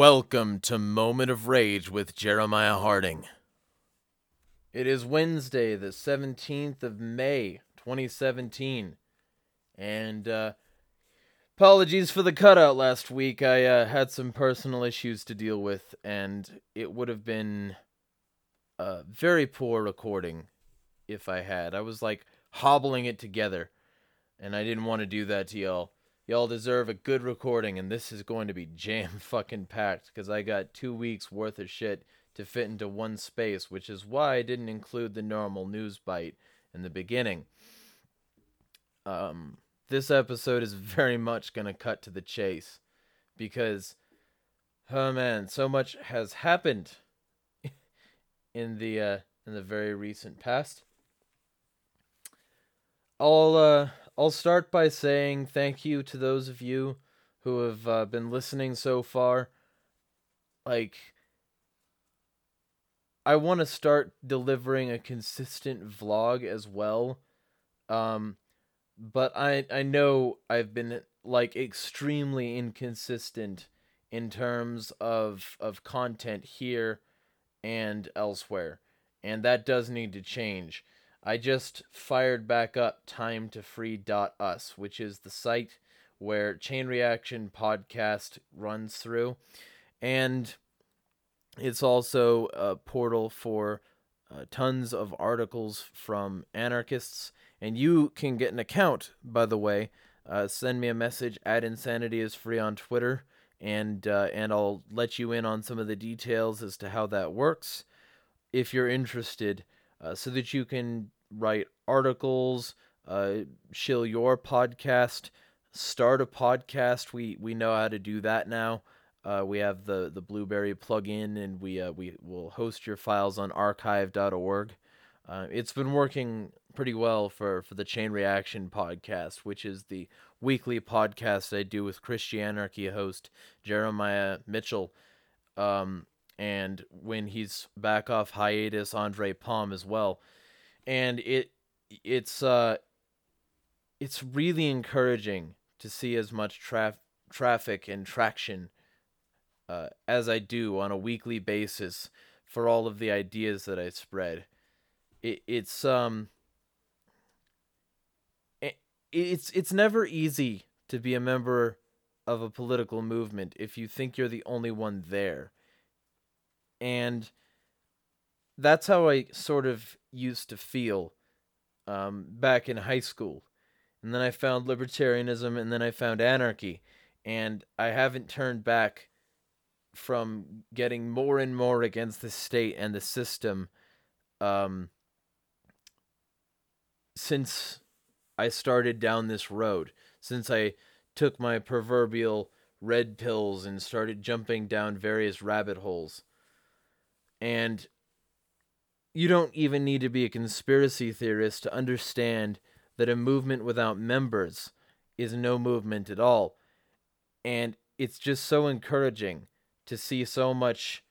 Welcome to Moment of Rage with Jeremiah Harding. It is Wednesday, the 17th of May, 2017, and apologies for the cutout last week. I had some personal issues to deal with, and it would have been a very poor recording if I had. I was like hobbling it together, and I didn't want to do that to y'all. Y'all deserve a good recording, and this is going to be jam-fucking-packed, because I got 2 weeks worth of shit to fit into one space, which is why I didn't include the normal news bite in the beginning. This episode is very much going to cut to the chase, because, oh man, so much has happened in the very recent past. I'll start by saying thank you to those of you who have been listening so far. Like, I want to start delivering a consistent vlog as well. But I know I've been, like, extremely inconsistent in terms of content here and elsewhere. And that does need to change. I just fired back up time2free.us, which is the site where Chain Reaction Podcast runs through. And it's also a portal for tons of articles from anarchists. And you can get an account, by the way. Send me a message at insanityisfree on Twitter, and I'll let you in on some of the details as to how that works if you're interested. So that you can write articles, shill your podcast, start a podcast. We know how to do that now. We have the Blueberry plugin, and we will host your files on archive.org. It's been working pretty well for the Chain Reaction Podcast, which is the weekly podcast I do with Christianarchy host Jeremiah Mitchell. And when he's back off hiatus, Andre Palm as well. And it's really encouraging to see as much traffic and traction as I do on a weekly basis for all of the ideas that I spread. It's never easy to be a member of a political movement if you think you're the only one there. And that's how I sort of used to feel back in high school. And then I found libertarianism, and then I found anarchy. And I haven't turned back from getting more and more against the state and the system since I started down this road, since I took my proverbial red pills and started jumping down various rabbit holes. And you don't even need to be a conspiracy theorist to understand that a movement without members is no movement at all. And it's just so encouraging to see so much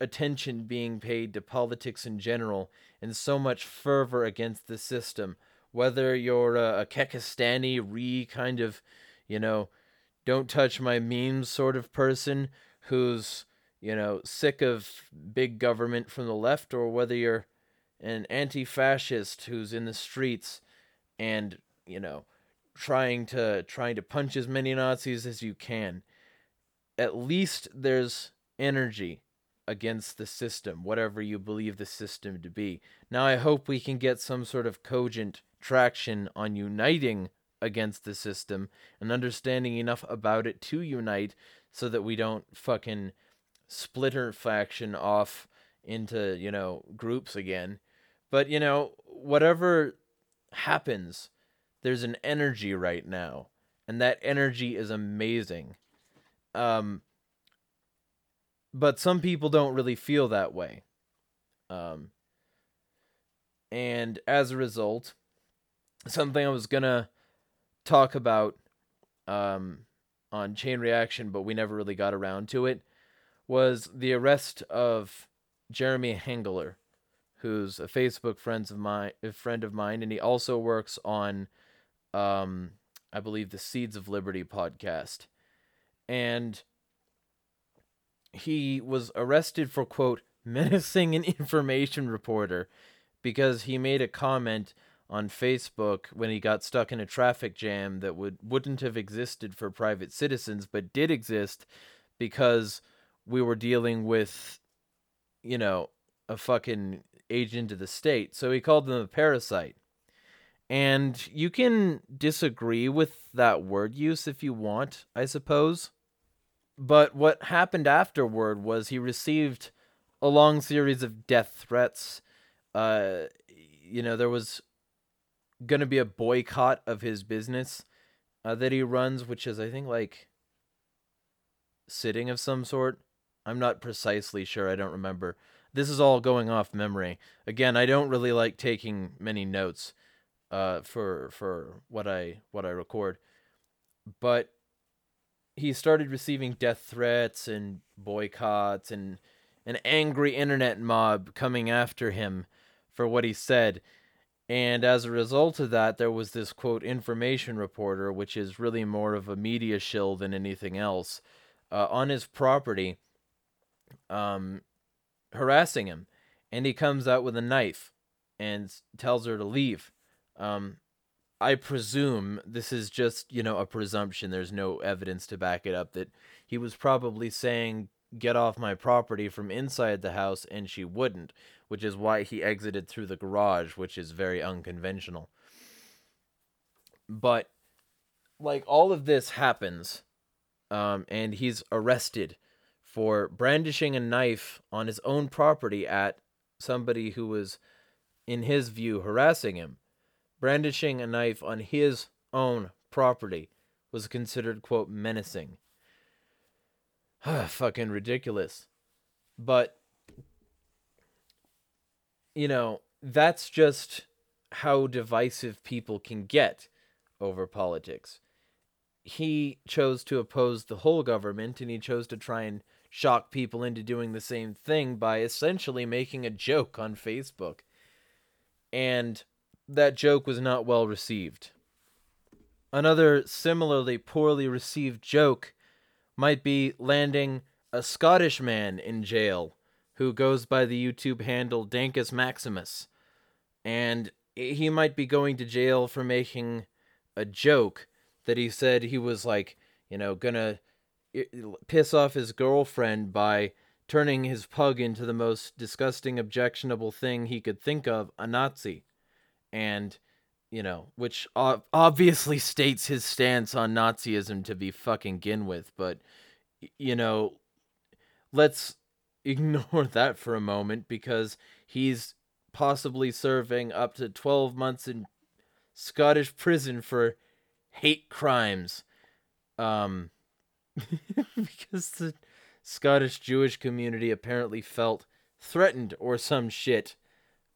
attention being paid to politics in general, and so much fervor against the system. Whether you're a Kekistani kind of, don't touch my memes sort of person who's sick of big government from the left, or whether you're an anti-fascist who's in the streets and, trying to punch as many Nazis as you can. At least there's energy against the system, whatever you believe the system to be. Now, I hope we can get some sort of cogent traction on uniting against the system and understanding enough about it to unite so that we don't fucking splitter faction off into, groups again. But, whatever happens, there's an energy right now. And that energy is amazing. But some people don't really feel that way. And as a result, something I was going to talk about on Chain Reaction, but we never really got around to it, was the arrest of Jeremy Hengler, who's a Facebook friend of mine, and he also works on, I believe, the Seeds of Liberty podcast. and he was arrested for, quote, menacing an information reporter because he made a comment on Facebook when he got stuck in a traffic jam that wouldn't have existed for private citizens, but did exist because we were dealing with, you know, a fucking agent of the state. So he called them a parasite. And you can disagree with that word use if you want, I suppose. But what happened afterward was he received a long series of death threats. You know, there was going to be a boycott of his business that he runs, which is, I think, like sitting of some sort. I'm not precisely sure. I don't remember. This is all going off memory. Again, I don't really like taking many notes for what I record. But he started receiving death threats and boycotts and an angry internet mob coming after him for what he said. And as a result of that, there was this, quote, information reporter, which is really more of a media shill than anything else, on his property, harassing him. And he comes out with a knife and tells her to leave. I presume this is just, you know, a presumption. There's no evidence to back it up that he was probably saying, get off my property from inside the house, and she wouldn't, which is why he exited through the garage, which is very unconventional. But, like, all of this happens, and he's arrested for brandishing a knife on his own property at somebody who was, in his view, harassing him. Brandishing a knife on his own property was considered, quote, menacing. Fucking ridiculous. But, you know, that's just how divisive people can get over politics. He chose to oppose the whole government, and he chose to try and shock people into doing the same thing by essentially making a joke on Facebook. And that joke was not well received. Another similarly poorly received joke might be landing a Scottish man in jail who goes by the YouTube handle Dankus Maximus. And he might be going to jail for making a joke that he said he was, like, you know, gonna piss off his girlfriend by turning his pug into the most disgusting, objectionable thing he could think of, a Nazi. And, you know, which obviously states his stance on Nazism to be fucking gin with, but, you know, let's ignore that for a moment, because he's possibly serving up to 12 months in Scottish prison for hate crimes. Because the Scottish Jewish community apparently felt threatened or some shit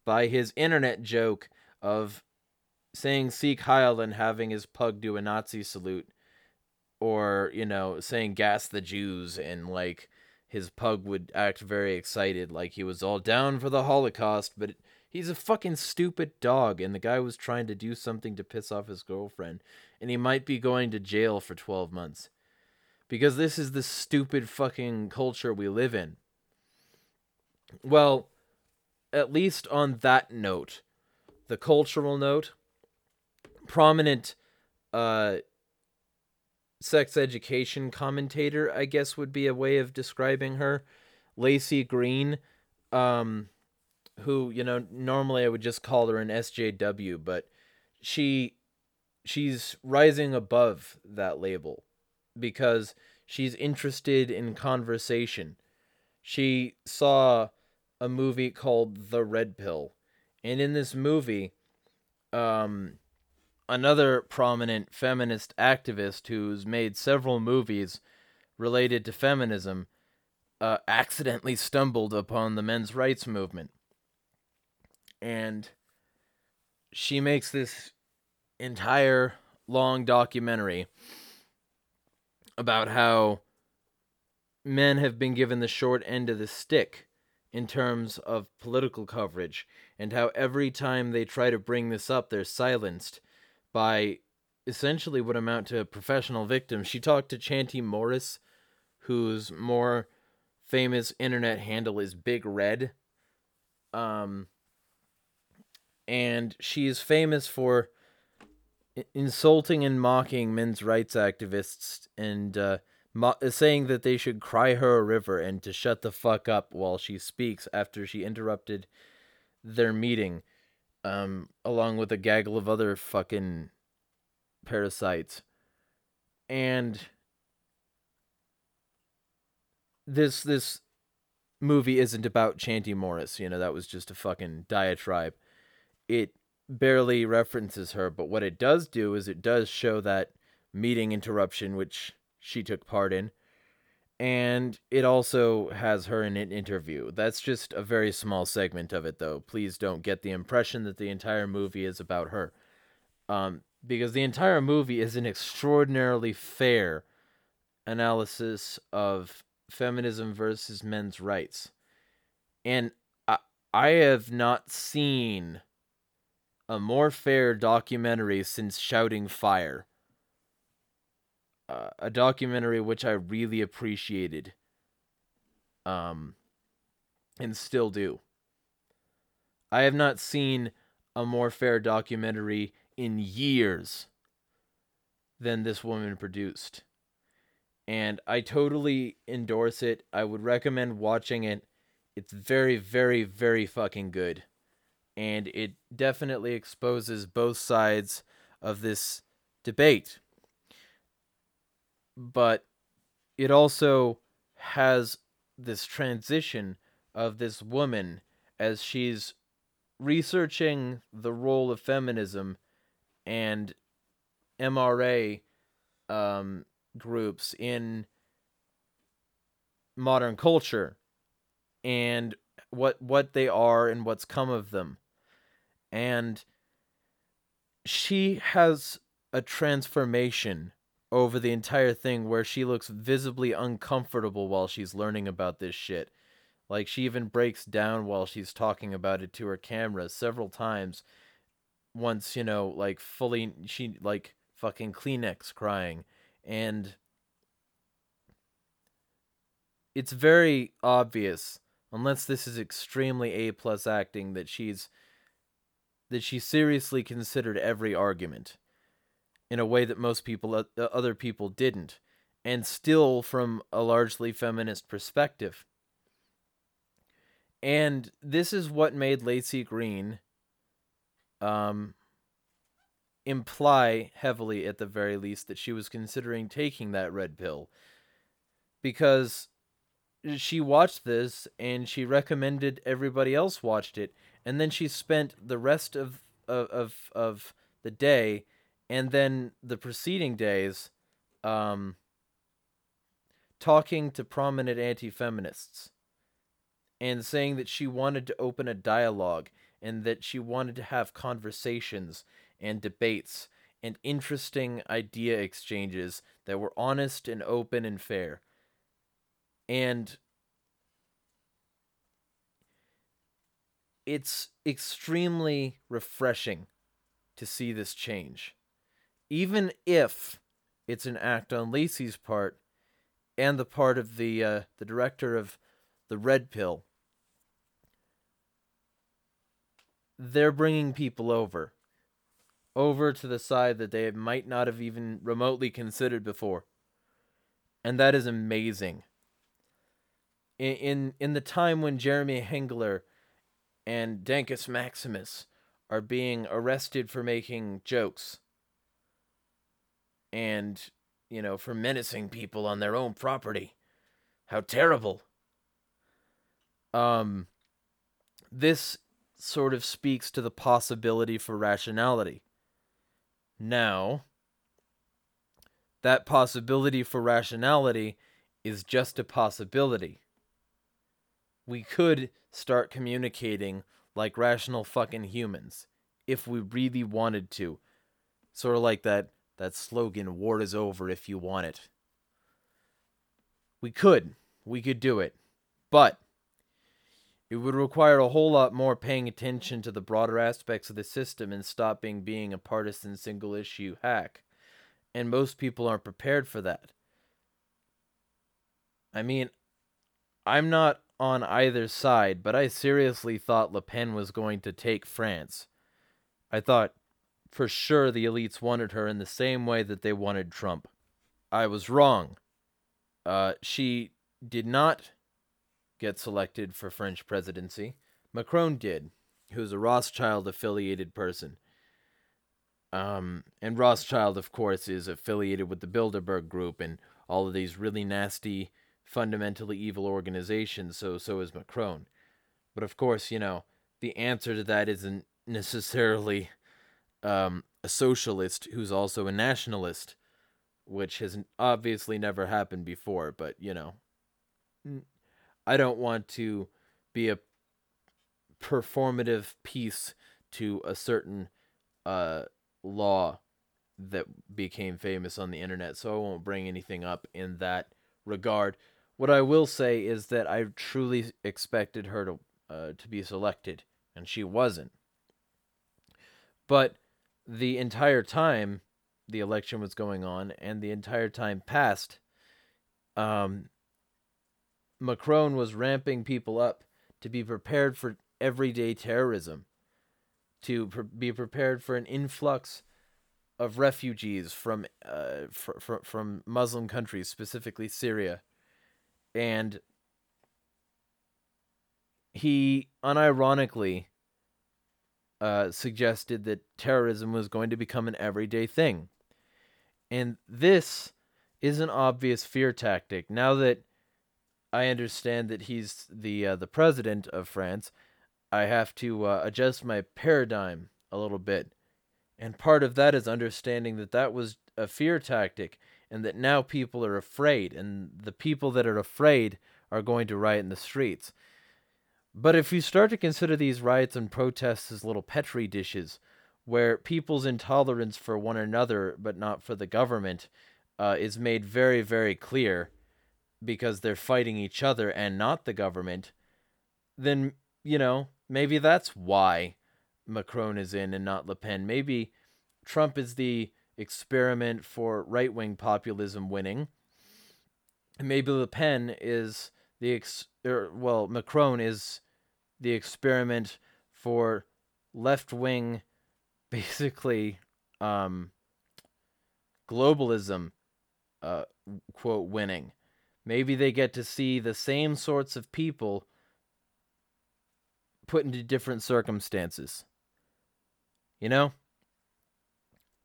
by his internet joke of saying "Seek Heil" and having his pug do a Nazi salute, or, you know, saying "gas the Jews" and, like, his pug would act very excited, like he was all down for the Holocaust, but he's a fucking stupid dog, and the guy was trying to do something to piss off his girlfriend, and he might be going to jail for 12 months. Because this is the stupid fucking culture we live in. Well, at least on that note, the cultural note, prominent sex education commentator, I guess would be a way of describing her, Lacey Green, who, you know, normally I would just call her an SJW, but she's rising above that label because she's interested in conversation. She saw a movie called The Red Pill, and in this movie, another prominent feminist activist who's made several movies related to feminism accidentally stumbled upon the men's rights movement. And she makes this entire long documentary about how men have been given the short end of the stick in terms of political coverage, and how every time they try to bring this up, they're silenced by essentially would amount to a professional victim. She talked to Chanty Morris, whose more famous internet handle is Big Red. And she is famous for insulting and mocking men's rights activists and saying that they should cry her a river and to shut the fuck up while she speaks after she interrupted their meeting, along with a gaggle of other fucking parasites. And this movie isn't about Chanty Morris, you know, that was just a fucking diatribe. It barely references her, but what it does do is it does show that meeting interruption, which she took part in, and it also has her in an interview. That's just a very small segment of it, though. Please don't get the impression that the entire movie is about her, because the entire movie is an extraordinarily fair analysis of feminism versus men's rights. And I have not seen a more fair documentary since Shouting Fire. A documentary which I really appreciated, and still do. I have not seen a more fair documentary in years than this woman produced. And I totally endorse it. I would recommend watching it. It's very, very, very fucking good. And it definitely exposes both sides of this debate. But it also has this transition of this woman as she's researching the role of feminism and MRA groups in modern culture and what they are and what's come of them. And she has a transformation over the entire thing where she looks visibly uncomfortable while she's learning about this shit. Like, she even breaks down while she's talking about it to her camera several times. Once, you know, like, fully, she, like, fucking Kleenex crying. And it's very obvious, unless this is extremely A-plus acting, that she seriously considered every argument in a way that most people, other people didn't, and still from a largely feminist perspective. And this is what made Lacey Green imply heavily, at the very least, that she was considering taking that red pill, because she watched this and she recommended everybody else watched it. And then she spent the rest of the day and then the preceding days talking to prominent anti-feminists and saying that she wanted to open a dialogue and that she wanted to have conversations and debates and interesting idea exchanges that were honest and open and fair. And it's extremely refreshing to see this change, even if it's an act on Lacey's part and the part of the director of The Red Pill. They're bringing people over to the side that they might not have even remotely considered before. And that is amazing. In the time when Jeremy Hengler and Dankus Maximus are being arrested for making jokes and, you know, for menacing people on their own property. How terrible. This sort of speaks to the possibility for rationality. Now, that possibility for rationality is just a possibility. We could start communicating like rational fucking humans if we really wanted to. Sort of like that slogan, "War is over if you want it." We could do it. But it would require a whole lot more paying attention to the broader aspects of the system and stopping being a partisan single issue hack And most people aren't prepared for that. I mean, I'm not on either side, but I seriously thought Le Pen was going to take France. I thought for sure the elites wanted her in the same way that they wanted Trump. I was wrong. She did not get selected for French presidency. Macron did, who's a Rothschild-affiliated person. And Rothschild, of course, is affiliated with the Bilderberg Group and all of these really nasty, fundamentally evil organizations, so is Macron. But of course, you know, the answer to that isn't necessarily a socialist who's also a nationalist, which has obviously never happened before, but, you know, I don't want to be a performative piece to a certain law that became famous on the internet, so I won't bring anything up in that regard. What I will say is that I truly expected her to be selected, and she wasn't. But the entire time the election was going on, and the entire time past, Macron was ramping people up to be prepared for everyday terrorism, to be prepared for an influx of refugees from Muslim countries, specifically Syria. And he unironically suggested that terrorism was going to become an everyday thing. And this is an obvious fear tactic. Now that I understand that he's the president of France, I have to adjust my paradigm a little bit. And part of that is understanding that that was a fear tactic and that now people are afraid, and the people that are afraid are going to riot in the streets. But if you start to consider these riots and protests as little petri dishes where people's intolerance for one another but not for the government is made very, very clear because they're fighting each other and not the government, then, you know, maybe that's why Macron is in and not Le Pen. Maybe Trump is the experiment for right-wing populism winning. Maybe Le Pen is Macron is the experiment for left-wing, basically, globalism, quote, winning. Maybe they get to see the same sorts of people put into different circumstances, you know?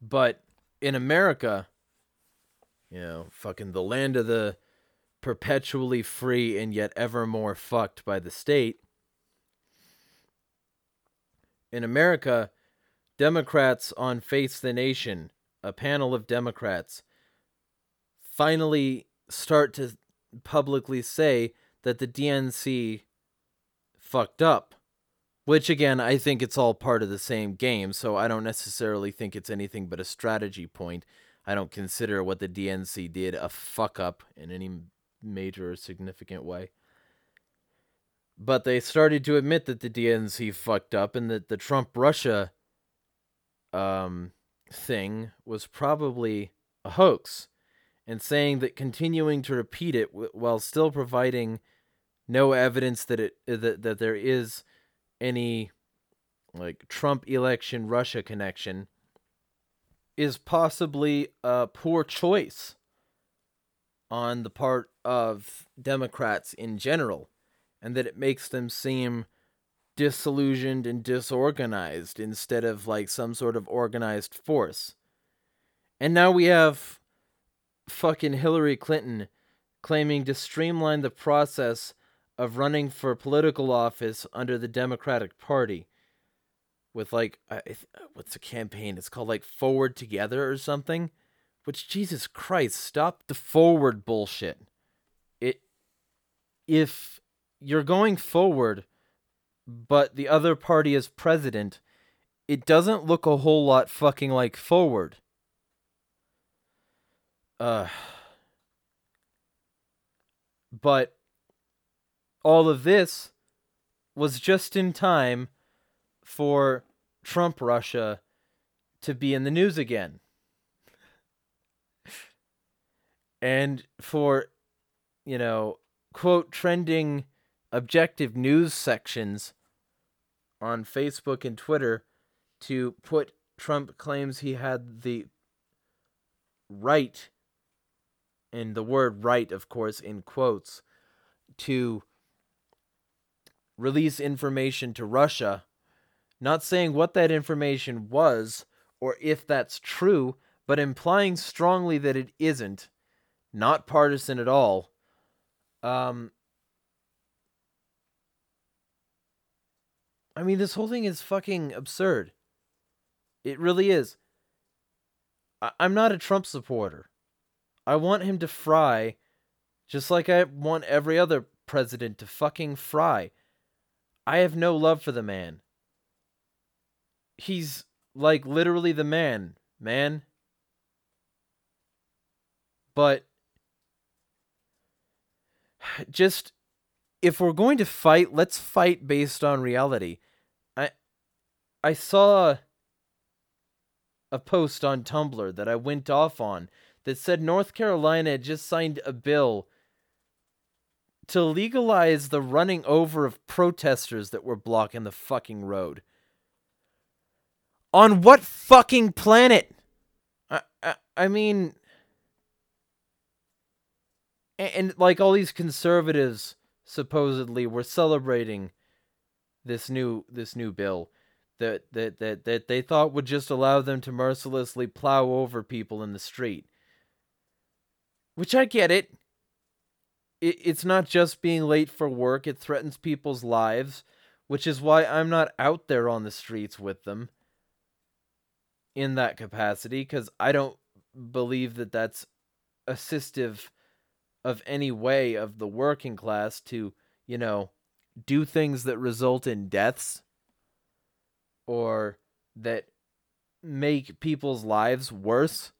But in America, you know, fucking the land of the perpetually free and yet ever more fucked by the state, in America, Democrats on Face the Nation, a panel of Democrats, finally start to publicly say that the DNC fucked up. Which, again, I think it's all part of the same game, so I don't necessarily think it's anything but a strategy point. I don't consider what the DNC did a fuck-up in any major or significant way. But they started to admit that the DNC fucked up and that the Trump-Russia thing was probably a hoax, and saying that continuing to repeat it while still providing no evidence that that there is any, like, Trump election Russia connection is possibly a poor choice on the part of Democrats in general, and that it makes them seem disillusioned and disorganized instead of like some sort of organized force. And now we have fucking Hillary Clinton claiming to streamline the process of running for political office under the Democratic Party with, like, what's the campaign? It's called, like, Forward Together or something, which, Jesus Christ, stop the forward bullshit. If you're going forward, but the other party is president, it doesn't look a whole lot fucking like forward. But all of this was just in time for Trump Russia to be in the news again. And for, you know, quote, trending objective news sections on Facebook and Twitter to put Trump claims he had the right, and the word right, of course, in quotes, to release information to Russia, not saying what that information was or if that's true, but implying strongly that it isn't, not partisan at all. I mean, this whole thing is fucking absurd. It really is. I'm not a Trump supporter. I want him to fry, just like I want every other president to fucking fry. I have no love for the man. He's, like, literally the man. But just, if we're going to fight, let's fight based on reality. I saw a post on Tumblr that I went off on that said North Carolina just signed a bill to legalize the running over of protesters that were blocking the fucking road. On what fucking planet? I mean, and like all these conservatives supposedly were celebrating this new bill that they thought would just allow them to mercilessly plow over people in the street. Which I get it. It's not just being late for work, it threatens people's lives, which is why I'm not out there on the streets with them in that capacity, because I don't believe that that's assistive of any way of the working class to, you know, do things that result in deaths or that make people's lives worse.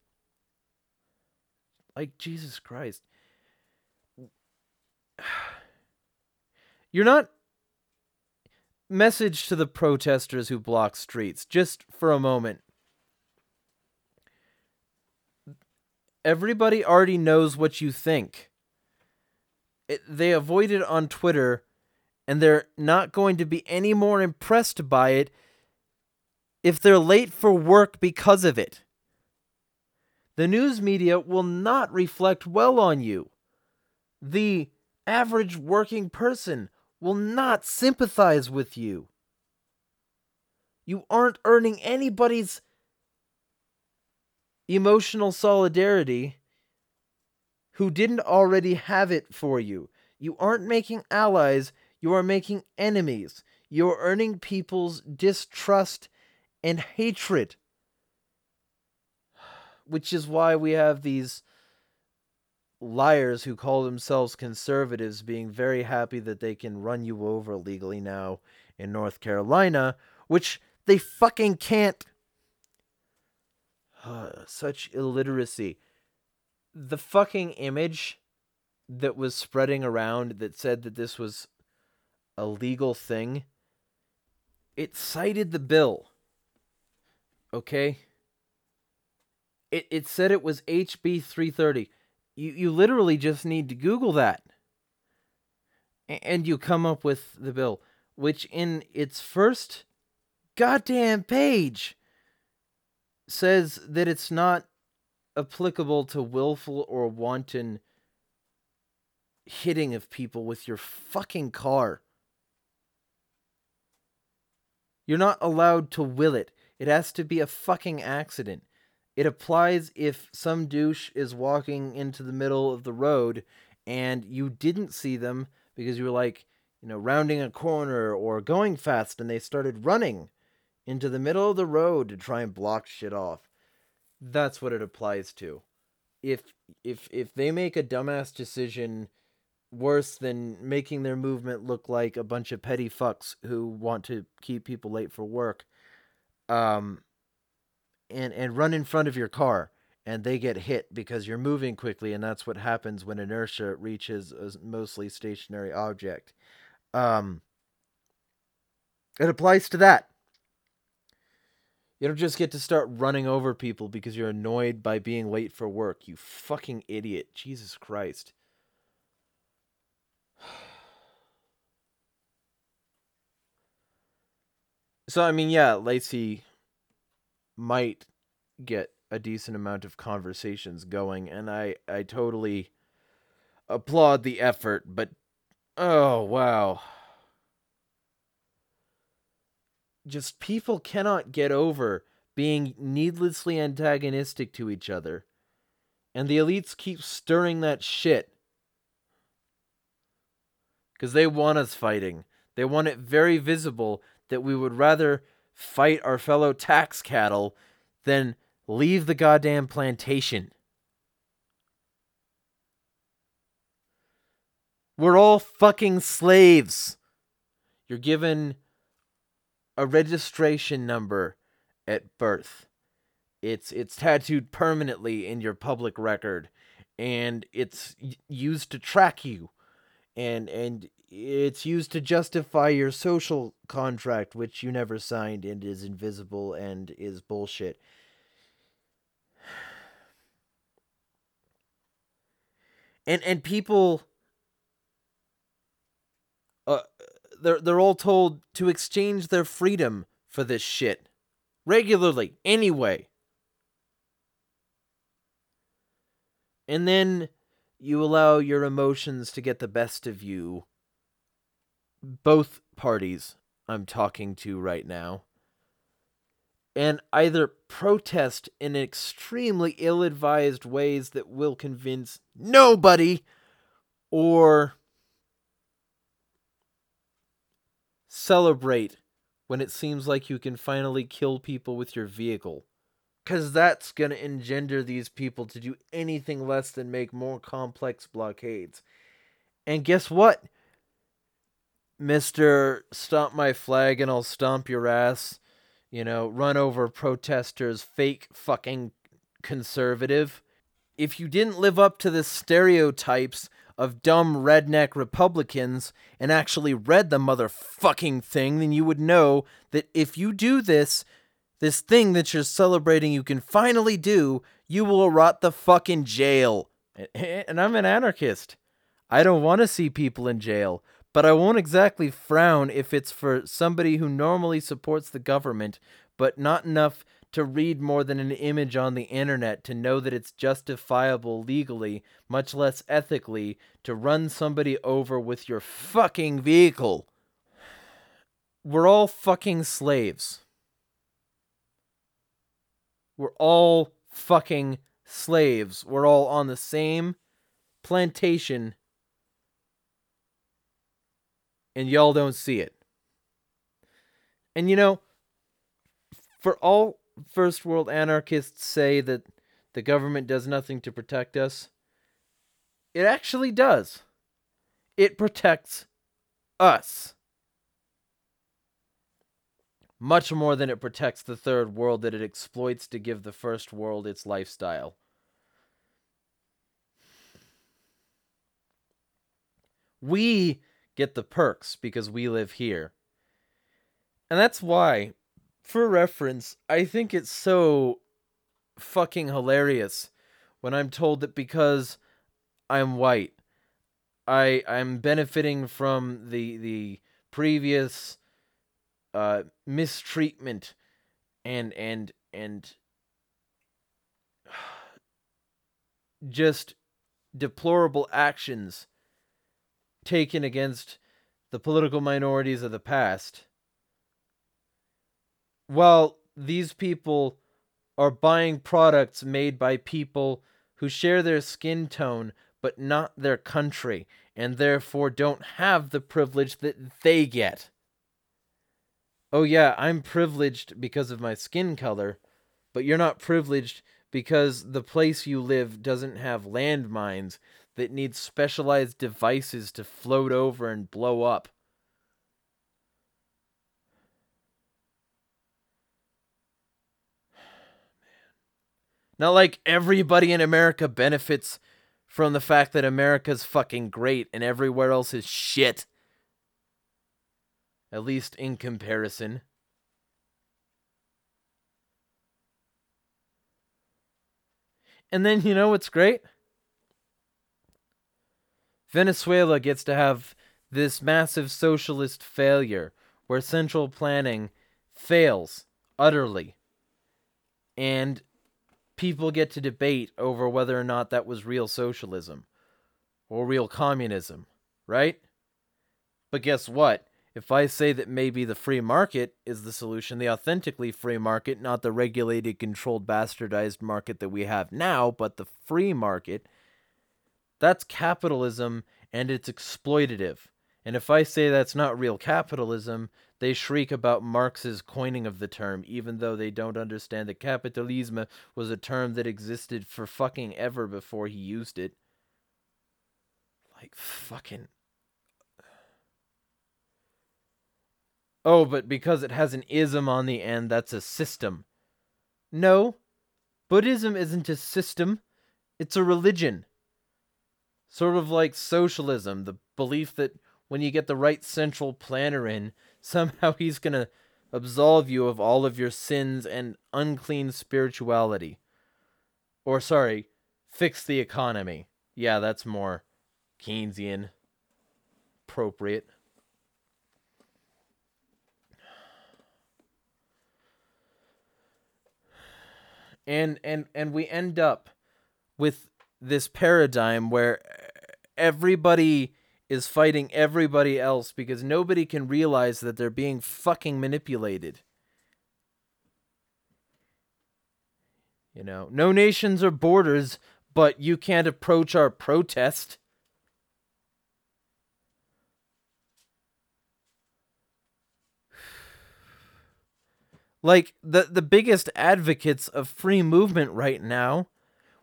Like, Jesus Christ. You're not... Message to the protesters who block streets, just for a moment. Everybody already knows what you think. They avoid it on Twitter, and they're not going to be any more impressed by it if they're late for work because of it. The news media will not reflect well on you. The average working person will not sympathize with you. You aren't earning anybody's emotional solidarity who didn't already have it for you. You aren't making allies, you are making enemies. You're earning people's distrust and hatred. Which is why we have these liars who call themselves conservatives being very happy that they can run you over legally now in North Carolina, which they fucking can't. Such illiteracy. The fucking image that was spreading around that said that this was a legal thing, it cited the bill. Okay? It said it was HB 330. You literally just need to Google that. And you come up with the bill, which in its first goddamn page says that it's not applicable to willful or wanton hitting of people with your fucking car. You're not allowed to will it. It has to be a fucking accident. It applies if some douche is walking into the middle of the road and you didn't see them because you were, like, you know, rounding a corner or going fast and they started running into the middle of the road to try and block shit off. That's what it applies to. If they make a dumbass decision worse than making their movement look like a bunch of petty fucks who want to keep people late for work, And run in front of your car, and they get hit because you're moving quickly, and that's what happens when inertia reaches a mostly stationary object. It applies to that. You don't just get to start running over people because you're annoyed by being late for work, you fucking idiot. Jesus Christ. So, I mean, yeah, Lacey might get a decent amount of conversations going, and I totally applaud the effort, but oh, wow. Just people cannot get over being needlessly antagonistic to each other. And the elites keep stirring that shit. Because they want us fighting. They want it very visible that we would rather fight our fellow tax cattle than leave the goddamn plantation. We're all fucking slaves. You're given a registration number at birth. It's tattooed permanently in your public record, and it's used to track you, and it's used to justify your social contract, which you never signed and is invisible and is bullshit. And people, They're all told to exchange their freedom for this shit. Regularly, anyway. And then you allow your emotions to get the best of you. Both parties I'm talking to right now. And either protest in extremely ill-advised ways that will convince nobody, or celebrate when it seems like you can finally kill people with your vehicle. Because that's going to engender these people to do anything less than make more complex blockades. And guess what? Mr. Stomp my flag and I'll stomp your ass. You know, run over protesters, fake fucking conservative. If you didn't live up to the stereotypes of dumb redneck Republicans and actually read the motherfucking thing, then you would know that if you do this thing that you're celebrating you can finally do, you will rot the fuck in jail. And I'm an anarchist. I don't want to see people in jail, but I won't exactly frown if it's for somebody who normally supports the government, but not enough to read more than an image on the internet to know that it's justifiable legally, much less ethically, to run somebody over with your fucking vehicle. We're all fucking slaves. We're all fucking slaves. We're all on the same plantation. And y'all don't see it. And you know, for all first world anarchists say that the government does nothing to protect us, it actually does. It protects us much more than it protects the third world that it exploits to give the first world its lifestyle. We get the perks because we live here. And that's why, for reference, I think it's so fucking hilarious when I'm told that because I'm white, I'm benefiting from the previous mistreatment and just deplorable actions taken against the political minorities of the past. Well, these people are buying products made by people who share their skin tone, but not their country, and therefore don't have the privilege that they get. Oh yeah, I'm privileged because of my skin color, but you're not privileged because the place you live doesn't have landmines that need specialized devices to float over and blow up. Not like everybody in America benefits from the fact that America's fucking great and everywhere else is shit. At least in comparison. And then, you know what's great? Venezuela gets to have this massive socialist failure where central planning fails utterly. And people get to debate over whether or not that was real socialism or real communism, right? But guess what? If I say that maybe the free market is the solution, the authentically free market, not the regulated, controlled, bastardized market that we have now, but the free market, that's capitalism and it's exploitative. And if I say that's not real capitalism, they shriek about Marx's coining of the term, even though they don't understand that capitalism was a term that existed for fucking ever before he used it. Like, fucking... Oh, but because it has an ism on the end, that's a system. No, Buddhism isn't a system. It's a religion. Sort of like socialism, the belief that when you get the right central planner in, somehow he's going to absolve you of all of your sins and unclean spirituality. Or, sorry, fix the economy. Yeah, that's more Keynesian appropriate. And we end up with this paradigm where everybody is fighting everybody else because nobody can realize that they're being fucking manipulated. You know, no nations or borders, but you can't approach our protest. Like, the biggest advocates of free movement right now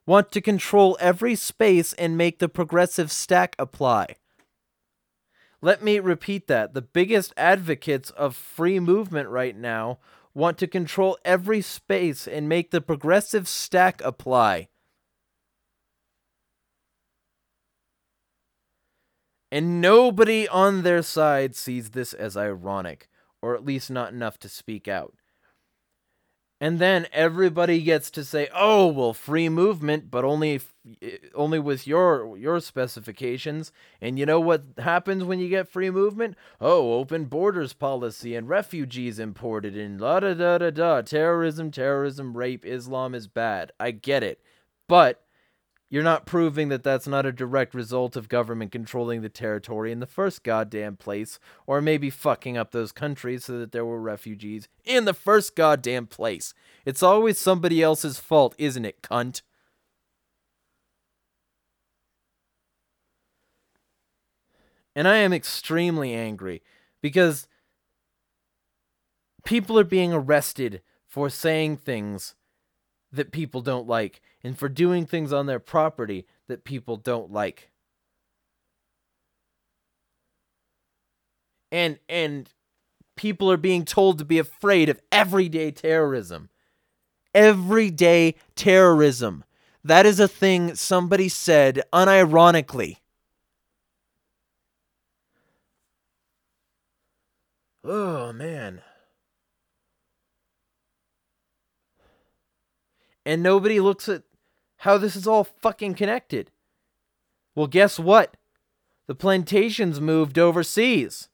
want to control every space and make the progressive stack apply. Let me repeat that. The biggest advocates of free movement right now want to control every space and make the progressive stack apply. And nobody on their side sees this as ironic, or at least not enough to speak out. And then everybody gets to say, "Oh, well, free movement, but only with your specifications." And you know what happens when you get free movement? Oh, open borders policy and refugees imported and la da da da da. Terrorism, rape, Islam is bad. I get it, but you're not proving that that's not a direct result of government controlling the territory in the first goddamn place, or maybe fucking up those countries so that there were refugees in the first goddamn place. It's always somebody else's fault, isn't it, cunt? And I am extremely angry because people are being arrested for saying things that people don't like, and for doing things on their property that people don't like. And people are being told to be afraid of everyday terrorism. Everyday terrorism. That is a thing somebody said unironically. Oh, man. And nobody looks at how this is all fucking connected. Well, guess what? The plantations moved overseas.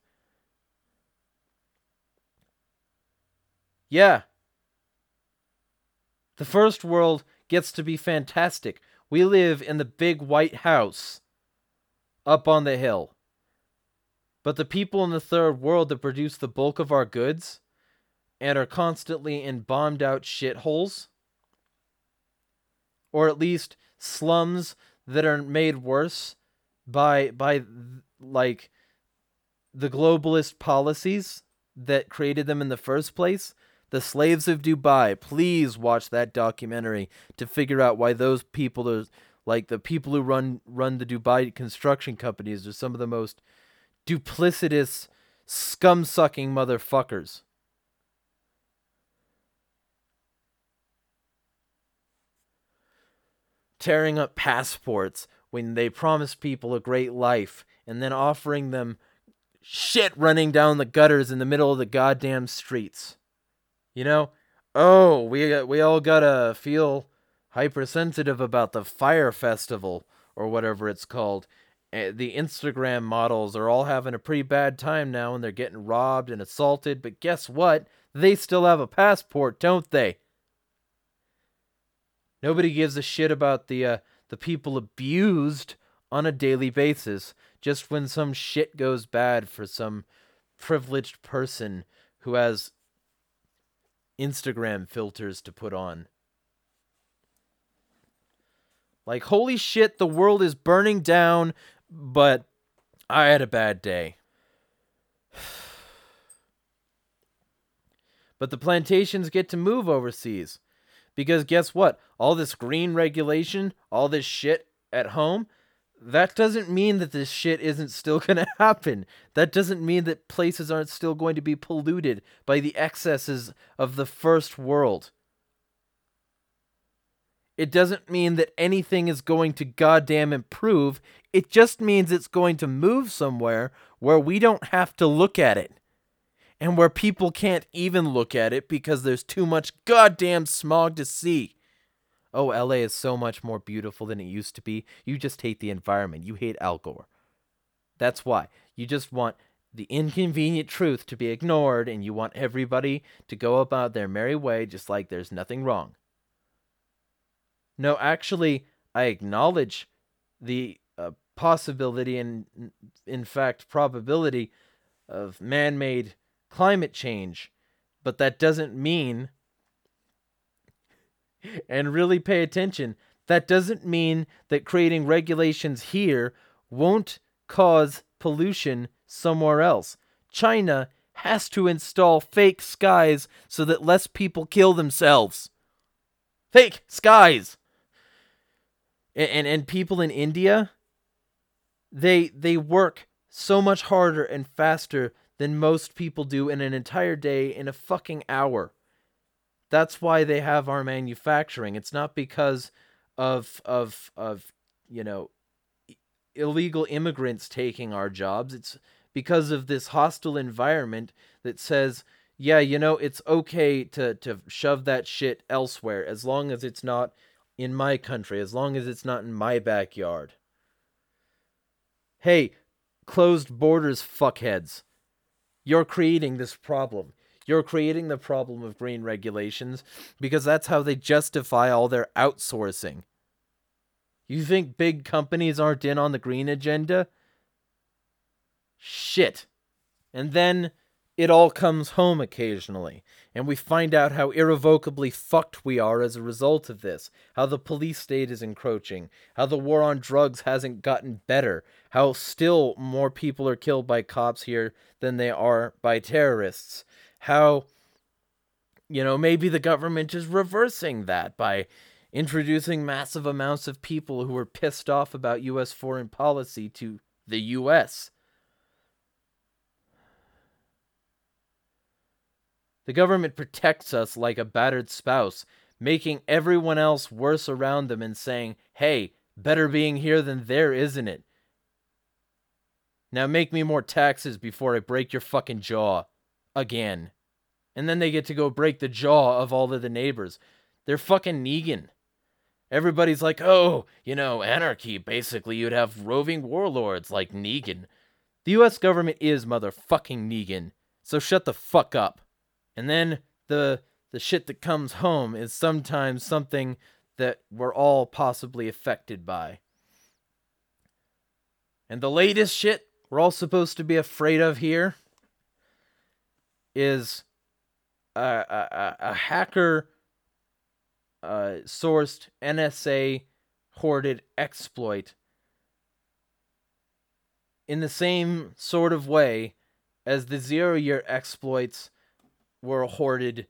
Yeah. The first world gets to be fantastic. We live in the big white house up on the hill. But the people in the third world that produce the bulk of our goods and are constantly in bombed out shitholes, or at least slums that are made worse by like the globalist policies that created them in the first place. The Slaves of Dubai. Please watch that documentary to figure out why those people are, like, the people who run the Dubai construction companies are some of the most duplicitous, scum-sucking motherfuckers. Tearing up passports when they promise people a great life and then offering them shit running down the gutters in the middle of the goddamn streets. You know? Oh, we all gotta feel hypersensitive about the Fyre Festival or whatever it's called. The Instagram models are all having a pretty bad time now and they're getting robbed and assaulted. But guess what? They still have a passport, don't they? Nobody gives a shit about the people abused on a daily basis. Just when some shit goes bad for some privileged person who has Instagram filters to put on. Like, holy shit, the world is burning down, but I had a bad day. But the plantations get to move overseas. Because guess what? All this green regulation, all this shit at home, that doesn't mean that this shit isn't still going to happen. That doesn't mean that places aren't still going to be polluted by the excesses of the first world. It doesn't mean that anything is going to goddamn improve. It just means it's going to move somewhere where we don't have to look at it. And where people can't even look at it because there's too much goddamn smog to see. Oh, LA is so much more beautiful than it used to be. You just hate the environment. You hate Al Gore. That's why. You just want the inconvenient truth to be ignored, and you want everybody to go about their merry way just like there's nothing wrong. No, actually, I acknowledge the possibility and, in fact, probability of man-made climate change, but that doesn't mean... And really pay attention. That doesn't mean that creating regulations here won't cause pollution somewhere else. China has to install fake skies so that less people kill themselves. Fake skies! And people in India, they work so much harder and faster than most people do in an entire day in a fucking hour. That's why they have our manufacturing. It's not because of you know, illegal immigrants taking our jobs. It's because of this hostile environment that says, yeah, you know, it's okay to shove that shit elsewhere as long as it's not in my country, as long as it's not in my backyard. Hey, closed borders, fuckheads. You're creating this problem. You're creating the problem of green regulations because that's how they justify all their outsourcing. You think big companies aren't in on the green agenda? Shit. And then it all comes home occasionally, and we find out how irrevocably fucked we are as a result of this, how the police state is encroaching, how the war on drugs hasn't gotten better, how still more people are killed by cops here than they are by terrorists. How, you know, maybe the government is reversing that by introducing massive amounts of people who are pissed off about U.S. foreign policy to the U.S. The government protects us like a battered spouse, making everyone else worse around them and saying, hey, better being here than there, isn't it? Now make me more taxes before I break your fucking jaw. Again. And then they get to go break the jaw of all of the neighbors. They're fucking Negan. Everybody's like, oh, you know, anarchy. Basically, you'd have roving warlords like Negan. The U.S. government is motherfucking Negan. So shut the fuck up. And then the shit that comes home is sometimes something that we're all possibly affected by. And the latest shit we're all supposed to be afraid of here is a hacker-sourced, NSA-hoarded exploit in the same sort of way as the zero-year exploits were hoarded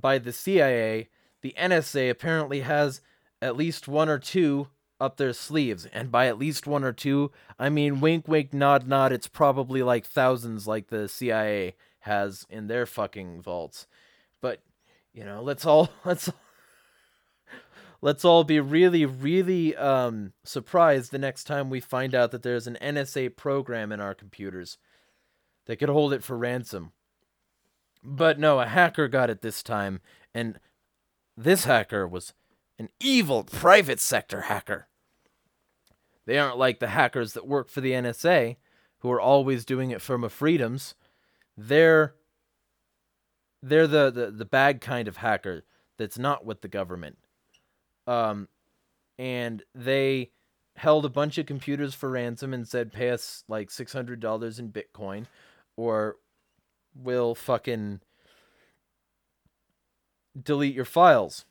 by the CIA. The NSA apparently has at least one or two up their sleeves, and by at least one or two, I mean wink, wink, nod, nod, it's probably like thousands like the CIA has in their fucking vaults. But, you know, let's all be really, really surprised the next time we find out that there's an NSA program in our computers that could hold it for ransom. But no, a hacker got it this time, and this hacker was an evil private sector hacker. They aren't like the hackers that work for the NSA, who are always doing it for my freedoms. They're the bad kind of hacker that's not with the government. And they held a bunch of computers for ransom and said, pay us like $600 in Bitcoin or we'll fucking delete your files.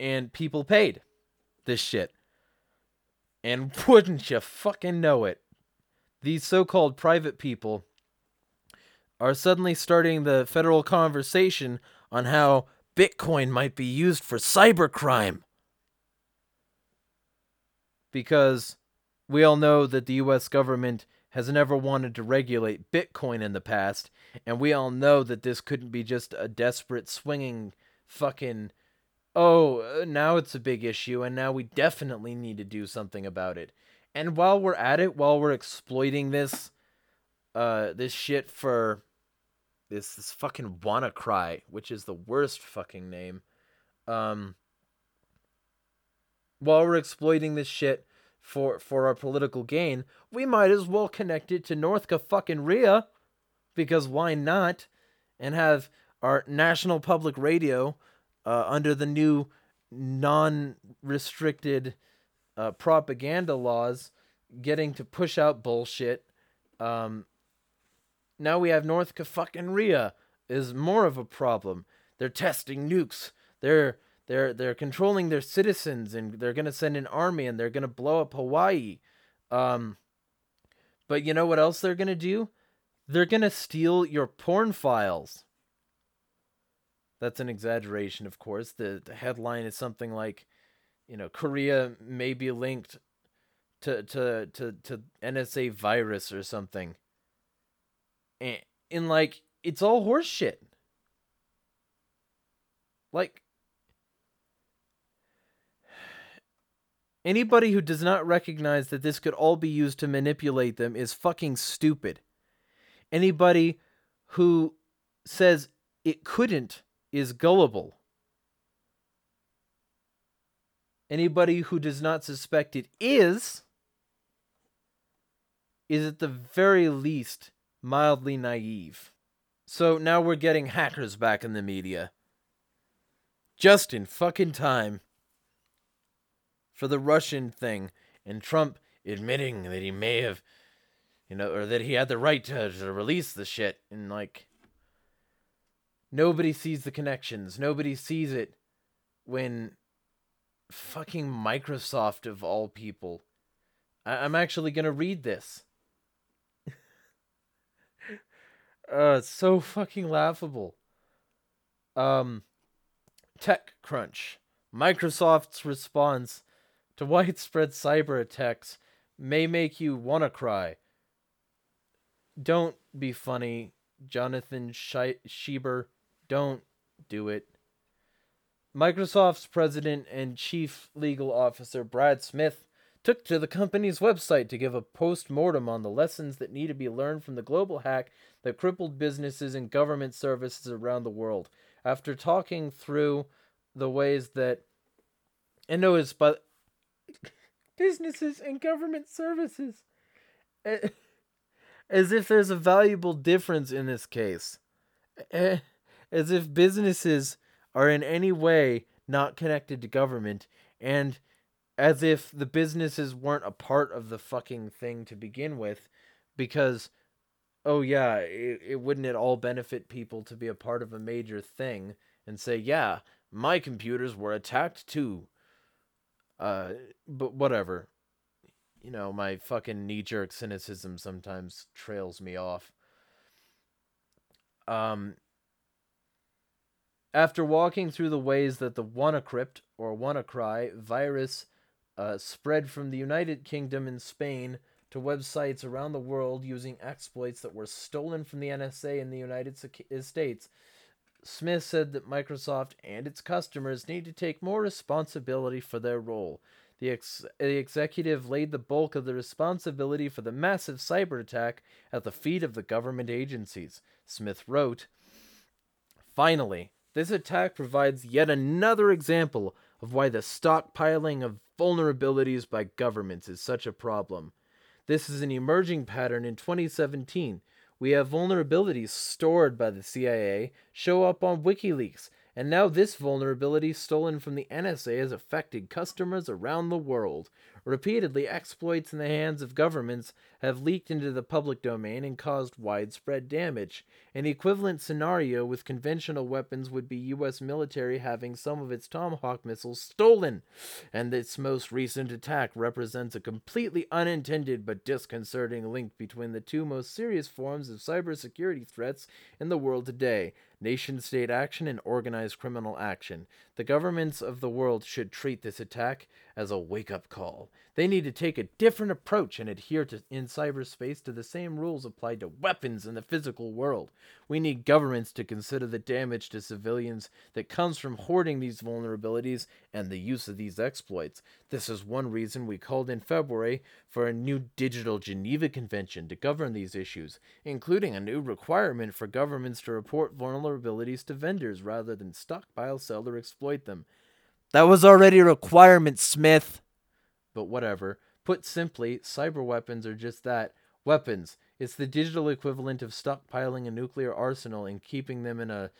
And people paid this shit. And wouldn't you fucking know it? These so-called private people are suddenly starting the federal conversation on how Bitcoin might be used for cybercrime. Because we all know that the U.S. government has never wanted to regulate Bitcoin in the past, and we all know that this couldn't be just a desperate swinging fucking, oh, now it's a big issue, and now we definitely need to do something about it. And while we're at it, while we're exploiting this, this shit for this fucking WannaCry, which is the worst fucking name, while we're exploiting this shit for our political gain, we might as well connect it to North Carolina, because why not? And have our national public radio under the new non-restricted propaganda laws getting to push out bullshit. Now we have North Carolina is more of a problem. They're testing nukes. They're controlling their citizens, and they're going to send an army, and they're going to blow up Hawaii. But you know what else they're going to do? They're going to steal your porn files. That's an exaggeration, of course. The headline is something like, you know, Korea may be linked to NSA virus or something. And like, it's all horseshit. Like, anybody who does not recognize that this could all be used to manipulate them is fucking stupid. Anybody who says it couldn't is gullible. Anybody who does not suspect it is at the very least mildly naive. So now we're getting hackers back in the media. Just in fucking time for the Russian thing, and Trump admitting that he may have, you know, or that he had the right to release the shit, and like, nobody sees the connections, nobody sees it when fucking Microsoft of all people. I'm actually gonna read this. It's so fucking laughable. TechCrunch. Microsoft's response to widespread cyber attacks may make you want to cry. Don't be funny, Jonathan Schieber. Don't do it. Microsoft's president and chief legal officer, Brad Smith, took to the company's website to give a post-mortem on the lessons that need to be learned from the global hack that crippled businesses and government services around the world. After talking through the ways that... And notice, but... businesses and government services, as if there's a valuable difference in this case, as if businesses are in any way not connected to government, and as if the businesses weren't a part of the fucking thing to begin with, because, oh yeah, it wouldn't at all benefit people to be a part of a major thing and say, yeah, my computers were attacked too. But whatever, you know, my fucking knee-jerk cynicism sometimes trails me off. After walking through the ways that the WannaCrypt or WannaCry virus spread from the United Kingdom and Spain to websites around the world using exploits that were stolen from the NSA in the United States, Smith said that Microsoft and its customers need to take more responsibility for their role. The executive laid the bulk of the responsibility for the massive cyber attack at the feet of the government agencies. Smith wrote, "Finally, this attack provides yet another example of why the stockpiling of vulnerabilities by governments is such a problem. This is an emerging pattern in 2017. We have vulnerabilities stored by the CIA show up on WikiLeaks, and now this vulnerability stolen from the NSA has affected customers around the world. Repeatedly, exploits in the hands of governments have leaked into the public domain and caused widespread damage. An equivalent scenario with conventional weapons would be U.S. military having some of its Tomahawk missiles stolen, and this most recent attack represents a completely unintended but disconcerting link between the two most serious forms of cybersecurity threats in the world today: nation-state action and organized criminal action. The governments of the world should treat this attack as a wake-up call. They need to take a different approach and adhere to, in cyberspace, to the same rules applied to weapons in the physical world. We need governments to consider the damage to civilians that comes from hoarding these vulnerabilities and the use of these exploits. This is one reason we called in February for a new Digital Geneva Convention to govern these issues, including a new requirement for governments to report vulnerabilities to vendors rather than stockpile, sell, or exploit them. That was already a requirement, Smith. But whatever. Put simply, cyber weapons are just that. Weapons. It's the digital equivalent of stockpiling a nuclear arsenal and keeping them in a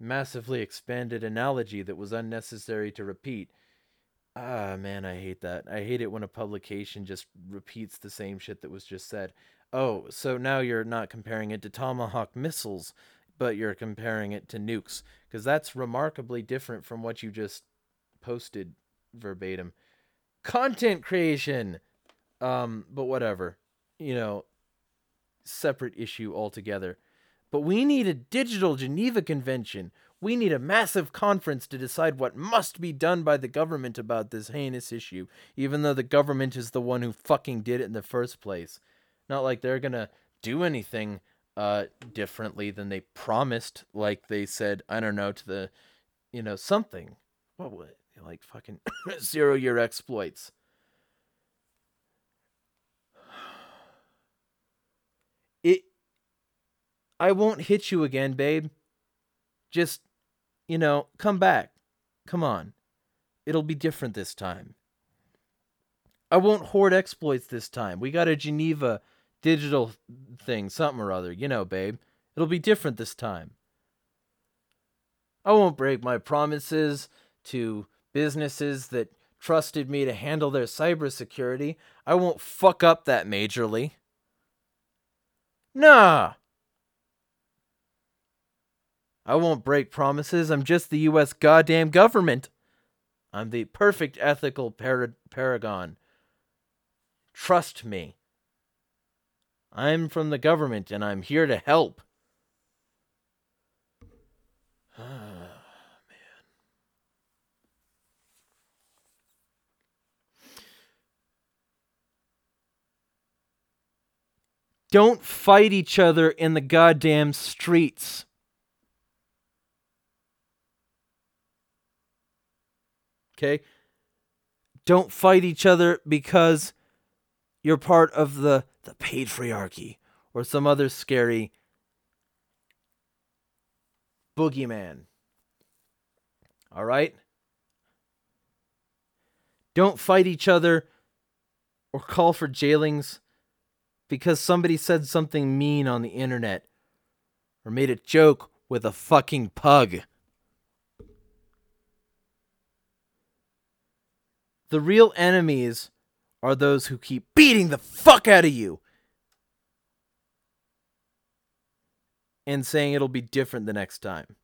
massively expanded analogy that was unnecessary to repeat. Ah, man, I hate that. I hate it when a publication just repeats the same shit that was just said. Oh, so now you're not comparing it to Tomahawk missiles, but you're comparing it to nukes. Because that's remarkably different from what you just posted verbatim. Content creation! But whatever. You know, separate issue altogether. But we need a Digital Geneva Convention. We need a massive conference to decide what must be done by the government about this heinous issue, even though the government is the one who fucking did it in the first place. Not like they're gonna do anything differently than they promised, like they said, I don't know, to the, you know, something. What would it? Like fucking 0-year exploits. I won't hit you again, babe. Just, you know, come back. Come on. It'll be different this time. I won't hoard exploits this time. We got a Geneva digital thing, something or other. You know, babe. It'll be different this time. I won't break my promises to businesses that trusted me to handle their cybersecurity. I won't fuck up that majorly. Nah. I won't break promises. I'm just the U.S. goddamn government. I'm the perfect ethical paragon. Trust me. I'm from the government and I'm here to help. Don't fight each other in the goddamn streets. Okay? Don't fight each other because you're part of the patriarchy or some other scary boogeyman. All right? Don't fight each other or call for jailings because somebody said something mean on the internet or made a joke with a fucking pug. The real enemies are those who keep beating the fuck out of you and saying it'll be different the next time.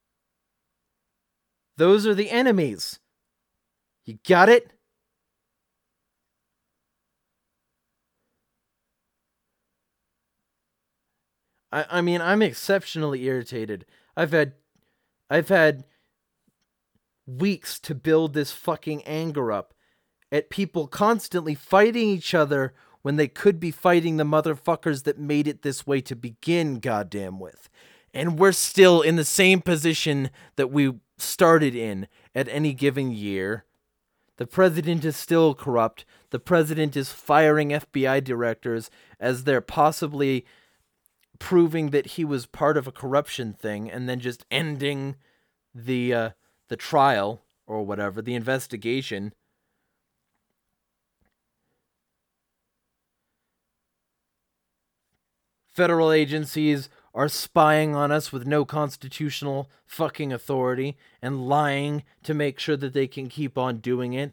Those are the enemies. You got it? I mean, I'm exceptionally irritated. I've had weeks to build this fucking anger up at people constantly fighting each other when they could be fighting the motherfuckers that made it this way to begin goddamn with. And we're still in the same position that we started in at any given year. The president is still corrupt. The president is firing FBI directors as they're possibly proving that he was part of a corruption thing and then just ending the trial or whatever, the investigation, federal agencies are spying on us with no constitutional fucking authority and lying to make sure that they can keep on doing it.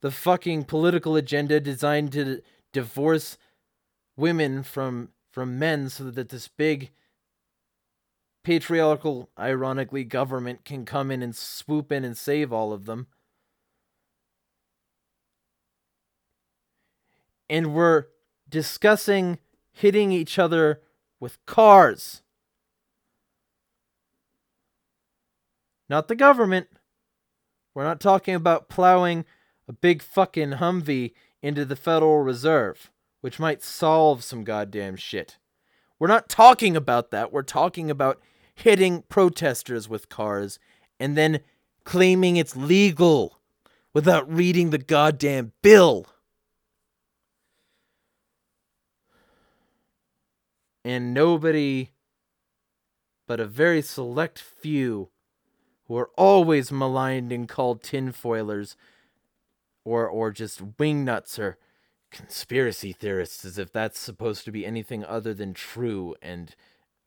The fucking political agenda designed to divorce women from men so that this big patriarchal, ironically, government can come in and swoop in and save all of them. And we're discussing hitting each other with cars. Not the government. We're not talking about plowing a big fucking Humvee into the Federal Reserve, which might solve some goddamn shit. We're not talking about that. We're talking about hitting protesters with cars and then claiming it's legal without reading the goddamn bill. And nobody but a very select few who are always maligned and called tinfoilers or just wingnuts or conspiracy theorists, as if that's supposed to be anything other than true and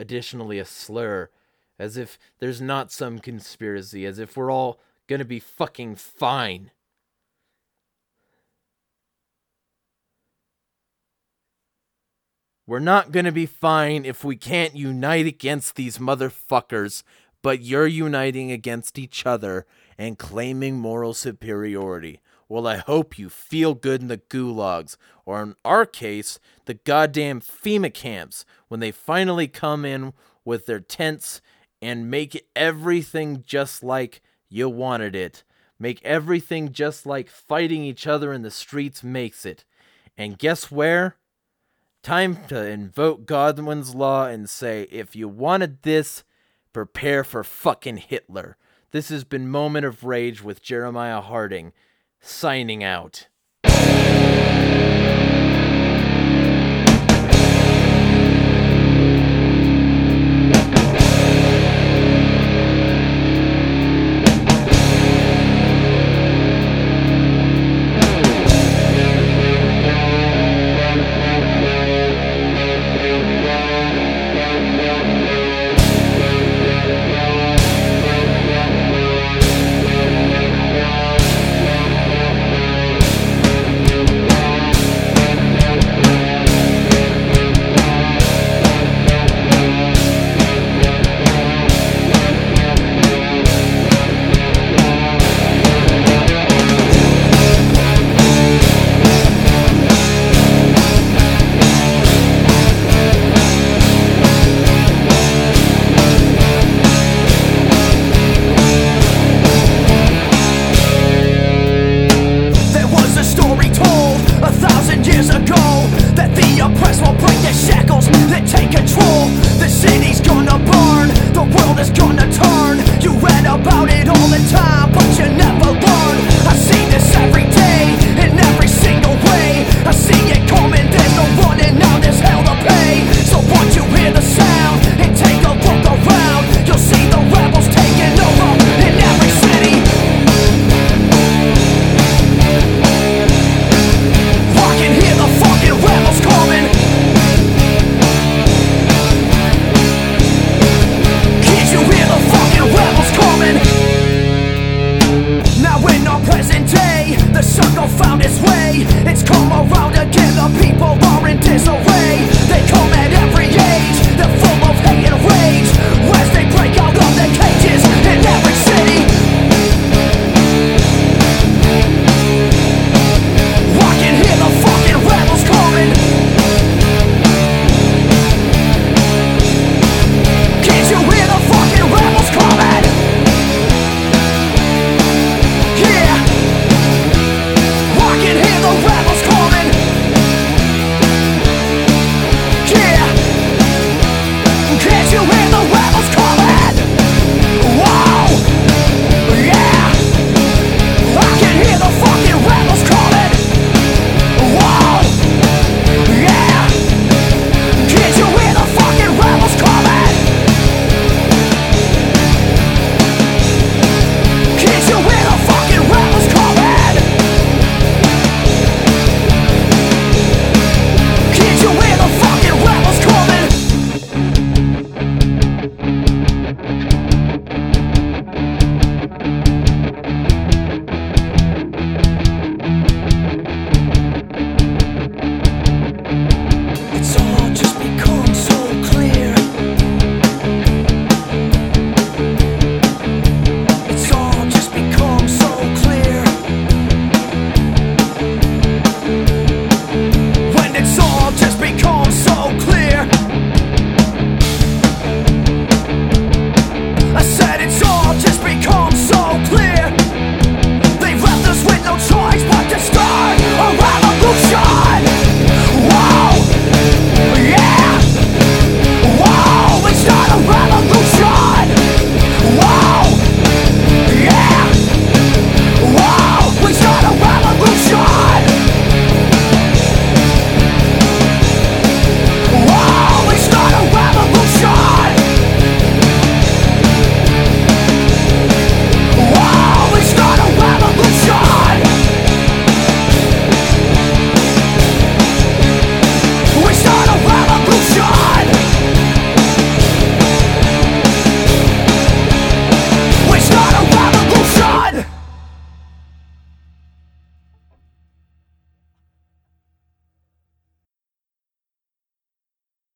additionally a slur, as if there's not some conspiracy, as if we're all gonna be fucking fine. We're not going to be fine if we can't unite against these motherfuckers, but you're uniting against each other and claiming moral superiority. Well, I hope you feel good in the gulags, or in our case, the goddamn FEMA camps, when they finally come in with their tents and make everything just like you wanted it. Make everything just like fighting each other in the streets makes it. And guess where? Time to invoke Godwin's law and say, if you wanted this, prepare for fucking Hitler. This has been Moment of Rage with Jeremiah Harding, signing out.